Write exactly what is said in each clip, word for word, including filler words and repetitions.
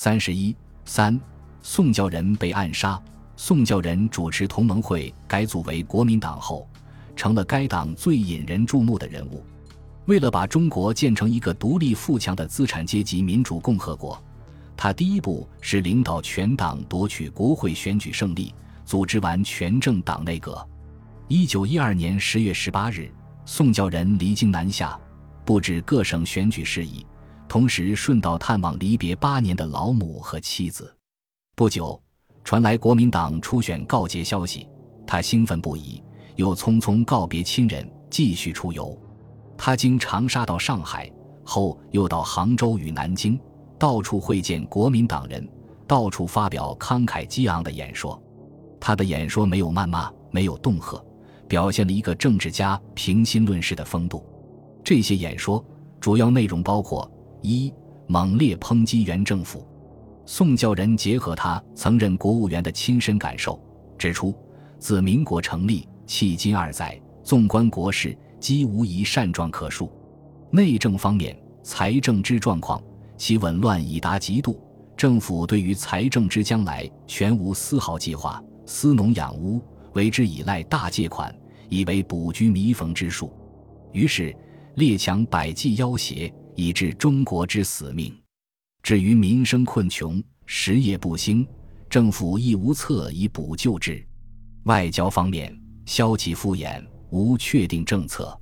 三十一三，宋教仁被暗杀。宋教仁主持同盟会改组为国民党后，成了该党最引人注目的人物。为了把中国建成一个独立富强的资产阶级民主共和国，他第一步是领导全党夺取国会选举胜利，组织完全政党内阁。一九一二年十月十八日，宋教仁离京南下，布置各省选举事宜，同时顺道探望离别八年的老母和妻子。不久，传来国民党初选告捷消息，他兴奋不已，又匆匆告别亲人，继续出游。他经长沙到上海，后又到杭州与南京，到处会见国民党人，到处发表慷慨激昂的演说。他的演说没有谩骂，没有恫吓，表现了一个政治家平心论事的风度。这些演说主要内容包括：一、猛烈抨击原政府。宋教仁结合他曾任国务员的亲身感受，指出自民国成立迄今二载，纵观国事，几无一善状可述。内政方面，财政之状况，其紊乱已达极度，政府对于财政之将来全无丝毫计划，私农养屋，为之依赖大借款，以为补居弥缝之术。于是列强百计要挟，以致中国之死命。至于民生困穷，实业不兴，政府亦无策以补救之。外交方面，消极敷衍，无确定政策。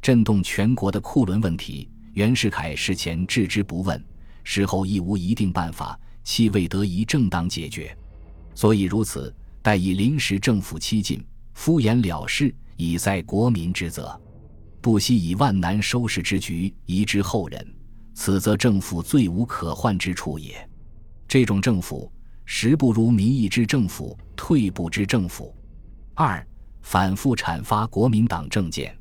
震动全国的库伦问题，袁世凯事前置之不问，事后亦无一定办法，其未得以正当解决。所以如此，待以临时政府欺尽，敷衍了事，以塞国民之责，不惜以万难收拾之局遗之后人，此则政府最无可患之处也。这种政府，实不如民意之政府，退步之政府。二、反复阐发国民党政见。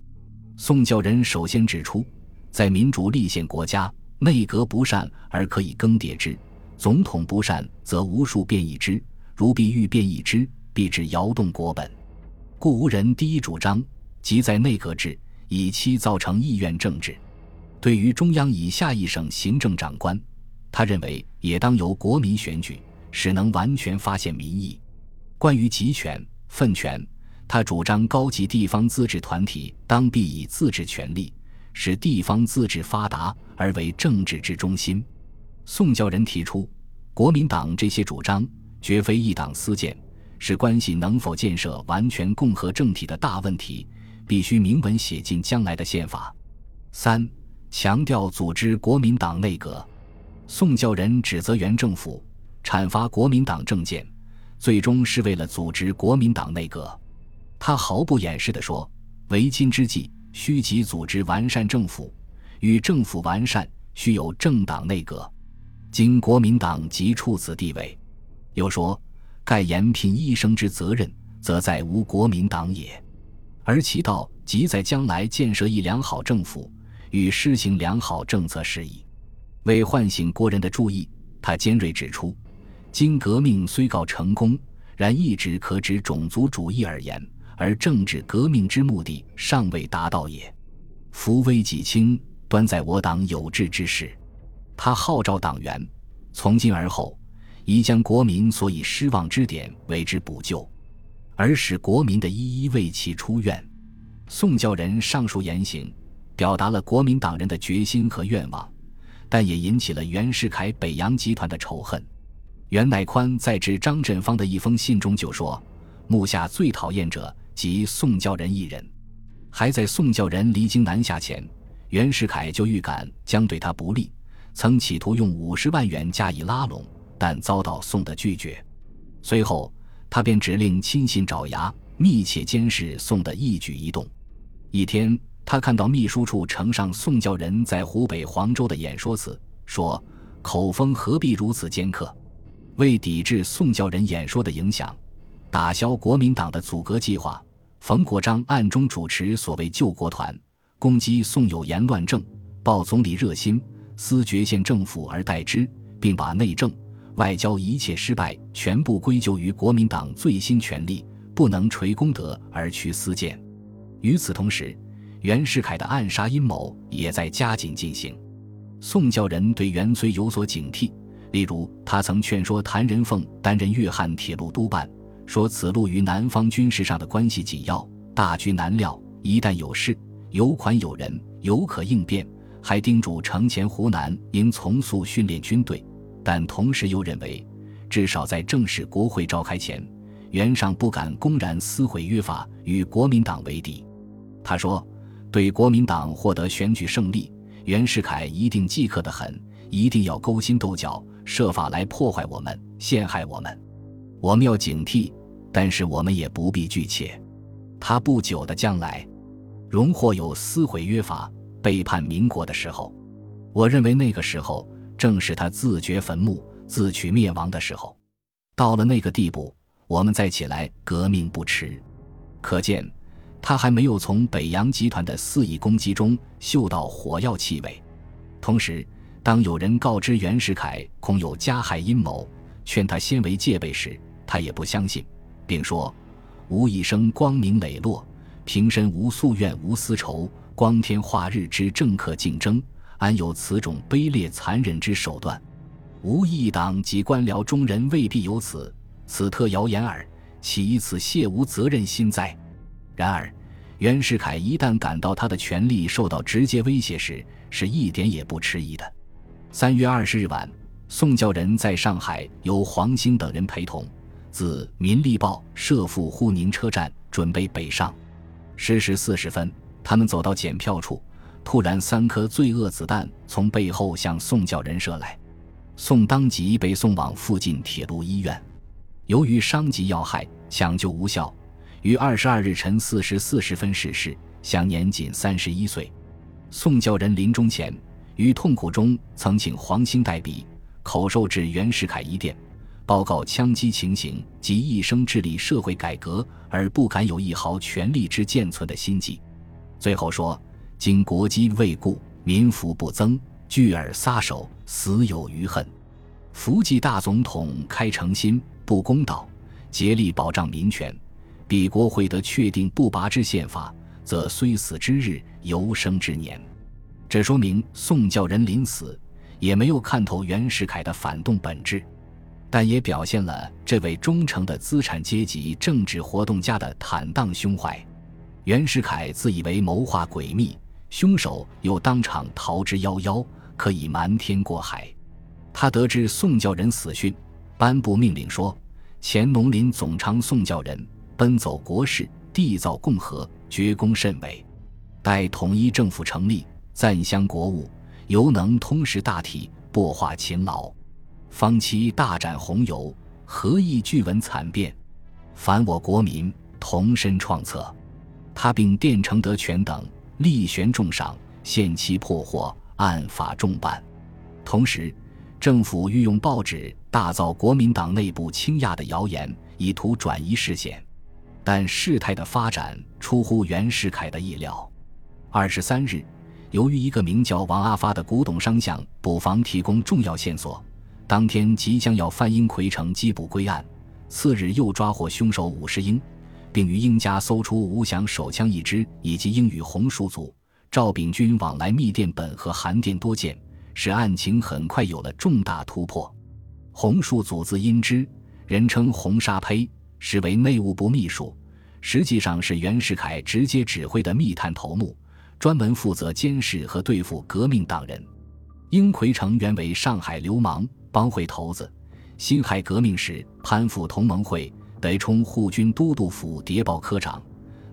宋教仁首先指出，在民主立宪国家，内阁不善而可以更迭之，总统不善则无数变易之，如必欲变易之，必致摇动国本。故无人第一主张，即在内阁制，以期造成意愿政治。对于中央以下一省行政长官，他认为也当由国民选举，使能完全发现民意。关于集权、分权，他主张高级地方自治团体当必以自治权力，使地方自治发达而为政治之中心。宋教仁提出，国民党这些主张绝非一党私见，是关系能否建设完全共和政体的大问题，必须明文写进将来的宪法。三、强调组织国民党内阁。宋教仁指责原政府阐发国民党政见，最终是为了组织国民党内阁。他毫不掩饰地说，为今之计，须即组织完善政府，与政府完善，须有政党内阁。今国民党即处此地位。又说，盖延聘一生之责任，则在无国民党也。而其道即在将来建设一良好政府与施行良好政策事宜。为唤醒国人的注意，他尖锐指出，今革命虽告成功，然一直可指种族主义而言，而政治革命之目的尚未达到也。夫危己轻，端在我党有志之士。他号召党员，从今而后，宜将国民所以失望之点为之补救，而使国民的一一为其出愿。宋教仁上述言行表达了国民党人的决心和愿望，但也引起了袁世凯北洋集团的仇恨。袁乃宽在致张振芳的一封信中就说，目下最讨厌者即宋教仁一人。还在宋教仁离京南下前，袁世凯就预感将对他不利，曾企图用五十万元加以拉拢，但遭到宋的拒绝。随后他便指令亲信爪牙密切监视宋的一举一动。一天，他看到秘书处呈上宋教仁在湖北黄州的演说词，说口风何必如此尖刻。为抵制宋教仁演说的影响，打消国民党的组阁计划，冯国璋暗中主持所谓救国团，攻击宋有言乱政，抱总理热心，思决县政府而代之，并把内政外交一切失败全部归咎于国民党最新权力，不能垂功德而屈私见。与此同时，袁世凯的暗杀阴谋也在加紧进行。宋教仁对袁虽有所警惕，例如他曾劝说谭仁凤担任粤汉铁路督办，说此路与南方军事上的关系紧要，大局难料，一旦有事，有款有人，有可应变，还叮嘱程前湖南应从速训练军队。但同时又认为，至少在正式国会召开前，袁尚不敢公然撕毁约法，与国民党为敌。他说，对国民党获得选举胜利，袁世凯一定忌刻得很，一定要勾心斗角，设法来破坏我们，陷害我们，我们要警惕，但是我们也不必惧怯。他不久的将来荣获有撕毁约法、背叛民国的时候，我认为那个时候正是他自掘坟墓、自取灭亡的时候。到了那个地步，我们再起来革命不迟。可见他还没有从北洋集团的肆意攻击中嗅到火药气味。同时，当有人告知袁世凯恐有加害阴谋，劝他先为戒备时，他也不相信，并说，吾一生光明磊落，平身无夙愿无私仇，光天化日之政客竞争，安有此种卑劣残忍之手段？吾一党及官僚中人未必有此，此特谣言耳，岂以此泄无责任心哉？然而袁世凯一旦感到他的权力受到直接威胁时，是一点也不迟疑的。三月二十日晚，宋教仁在上海由黄兴等人陪同，自民立报社赴沪宁车站，准备北上。十时四十分，他们走到检票处，突然三颗罪恶子弹从背后向宋教仁射来，宋当即被送往附近铁路医院。由于伤及要害，抢救无效，于二十二日晨四时四十分逝世，享年仅三十一岁。宋教仁临终前于痛苦中曾请黄兴代笔，口授致袁世凯一电，报告枪击情形及一生致力社会改革而不敢有一毫权力之见存的心迹。最后说，今国机未固，民服不增，聚而撒手，死有余恨。伏记大总统开诚心，不公道，竭力保障民权，彼国会得确定不拔之宪法，则虽死之日，犹生之年。这说明宋教仁临死也没有看透袁世凯的反动本质，但也表现了这位忠诚的资产阶级政治活动家的坦荡胸怀。袁世凯自以为谋划诡秘，凶手又当场逃之夭夭，可以瞒天过海。他得知宋教仁死讯，颁布命令说，前农林总长宋教仁奔走国事，缔造共和，绝功甚伟，待统一政府成立，暂襄国务，犹能通识大体，擘画勤劳，方期大展宏游，何意巨文惨变，凡我国民同身创策。他并电承德全等，力悬重赏，限期破获，按法重办。同时政府运用报纸大造国民党内部倾轧的谣言，以图转移视线。但事态的发展出乎袁世凯的意料。二十三日，由于一个名叫王阿发的古董商向捕房提供重要线索，当天即将要翻殷魁成缉捕归案，次日又抓获凶手五十英，并于英家搜出吴响手枪一支，以及英与洪述祖、赵秉钧往来密电本和函电多件，使案情很快有了重大突破。洪述祖字殷之，人称洪沙胚，实为内务部秘书，实际上是袁世凯直接指挥的密探头目，专门负责监视和对付革命党人。殷奎成原为上海流氓帮会头子，辛亥革命时攀附同盟会，得充护军都督府谍报科长、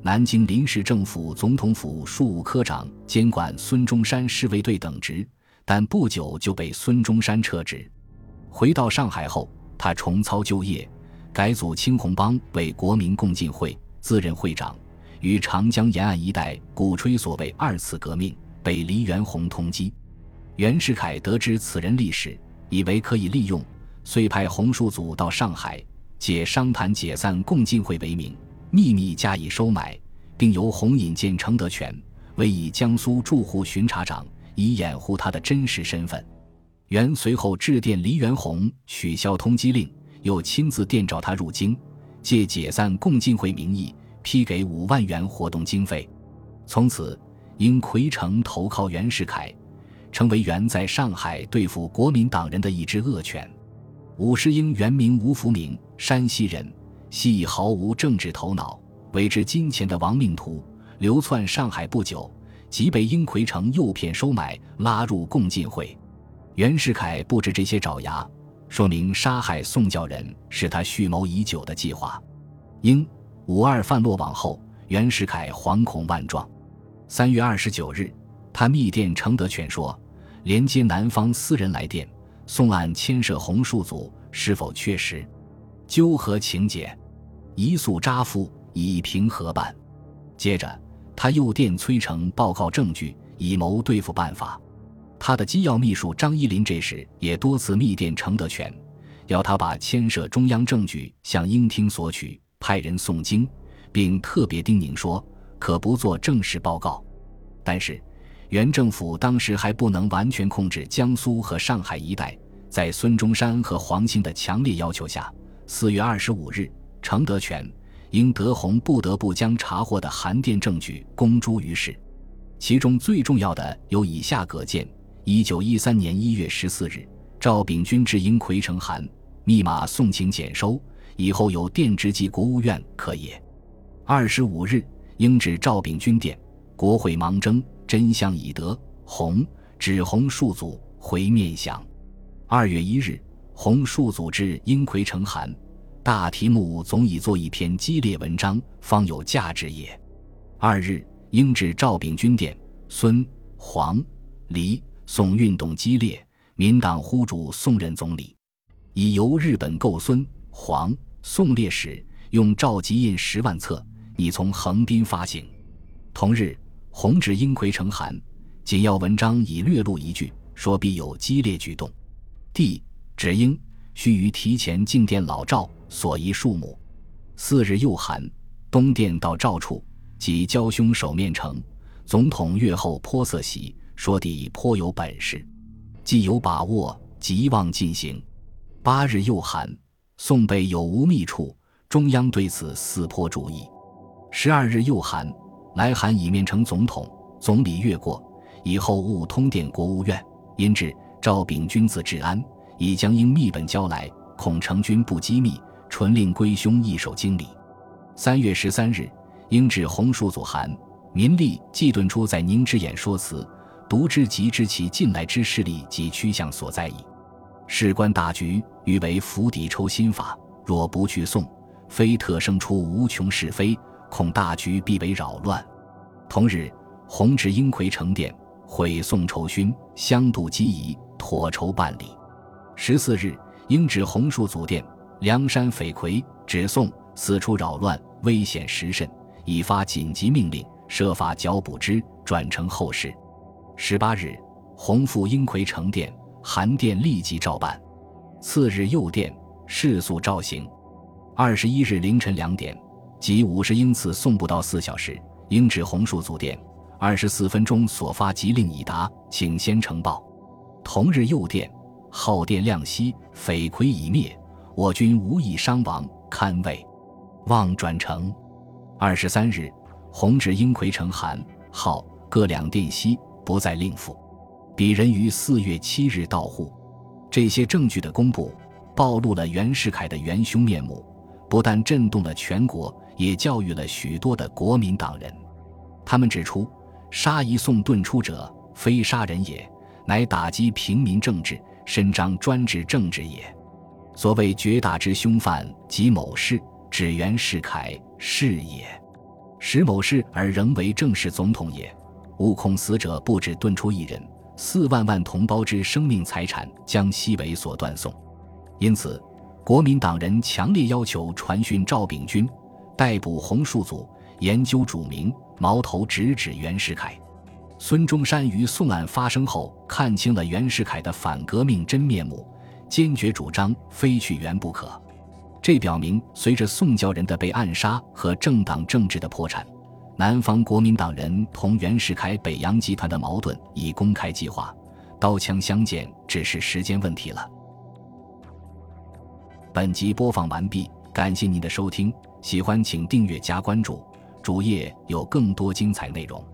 南京临时政府总统府庶务科长，监管孙中山侍卫队等职，但不久就被孙中山撤职。回到上海后，他重操旧业，改组青红帮为国民共进会，自任会长，于长江沿岸一带鼓吹所谓二次革命，被黎元洪通缉。袁世凯得知此人历史，以为可以利用，遂派洪述祖到上海，借商谈解散共进会为名，秘密加以收买，并由洪引荐程德全为以江苏驻沪巡查长，以掩护他的真实身份。袁随后致电黎元洪取消通缉令，又亲自电召他入京，借解散共进会名义批给五万元活动经费。从此，殷魁成投靠袁世凯，成为袁在上海对付国民党人的一支恶犬。伍士英原名吴福明，山西人，系以毫无政治头脑，为之金钱的亡命徒，流窜上海不久，即被殷魁成诱骗收买，拉入共进会。袁世凯布置这些爪牙，说明杀害宋教仁是他蓄谋已久的计划。因五二犯落网后，袁世凯惶恐万状。三月二十九日，他密电程德全说，连接南方私人来电，宋案牵涉洪述祖是否确实，纠合情节，移诉查复，以平合办。接着，他又电崔成报告证据，以谋对付办法。他的机要秘书张一林这时也多次密电程德全，要他把牵涉中央证据向英厅索取，派人送京，并特别叮咛说可不做正式报告。但是原政府当时还不能完全控制江苏和上海一带，在孙中山和黄兴的强烈要求下，四月二十五日，程德全、英德洪不得不将查获的函电证据公诸于世，其中最重要的有以下各件：一九一三年一月十四日，赵秉钧致英奎成函，密码送请检收，以后有电直寄国务院可也。二十五日，英指赵秉钧电：国会忙争，真相已得。洪指洪述祖回面详。二月一日，洪述祖致殷魁成函：大题目总已做一篇激烈文章，方有价值也。二日，英指赵秉钧电：孙、黄、黎、宋运动激烈，民党呼主宋任总理，以由日本购孙、黄、宋烈史，用赵集印十万册，拟从横滨发行。同日，洪指英奎成函：紧要文章已略录一句，说必有激烈举动。帝指英须于提前进电老赵，所遗数目。四日又函：东电到赵处，即交兄守面城，总统阅后颇色喜，说帝颇有本事，既有把握，即望进行。八日又函：宋备有无密处，中央对此似颇注意。十二日又函：来函已面呈总统，总理阅过，以后勿通电国务院。因至赵秉钧自治安，已将应密本交来，恐成君不机密，纯令归兄一手经理。三月十三日，应指洪述祖函：民力季顿初在宁之演说辞，独知及知其近来之势力及趋向所在矣。事关大局，余为釜底抽薪法，若不去宋，非特生出无穷是非，恐大局必为扰乱。同日，洪指英奎成电：毁宋仇勋，相度机宜，妥筹办理。十四日，英指洪述祖电：梁山匪魁指宋四处扰乱，危险时甚，已发紧急命令，设法剿捕之，转呈后事。十八日，洪复英奎成电：函电立即照办。次日又电：事速照行。二十一日凌晨两点，即伍士英次送不到四小时，应指洪述祖电：二十四分钟所发急令已达，请先呈报。同日又电：号电亮息，匪魁已灭，我军无一伤亡，堪慰，望转呈。二十三日，洪指英奎成函：号各两电息，不再另付。鄙人于四月七日到沪。这些证据的公布，暴露了袁世凯的元凶面目，不但震动了全国，也教育了许多的国民党人。他们指出，杀一宋遁出者，非杀人也，乃打击平民政治，伸张专制政治也。所谓绝大之凶犯即某氏，指袁世凯是也。使某氏而仍为正式总统也，吾恐死者不止遁出一人，四万万同胞之生命财产将悉为所断送。因此，国民党人强烈要求传讯赵秉钧，逮捕洪述祖，研究主名，矛头直指袁世凯。孙中山于宋案发生后，看清了袁世凯的反革命真面目，坚决主张非去袁不可。这表明，随着宋教仁的被暗杀和政党政治的破产，南方国民党人同袁世凯北洋集团的矛盾已公开激化，刀枪相见只是时间问题了。本集播放完毕，感谢您的收听，喜欢请订阅加关注，主页有更多精彩内容。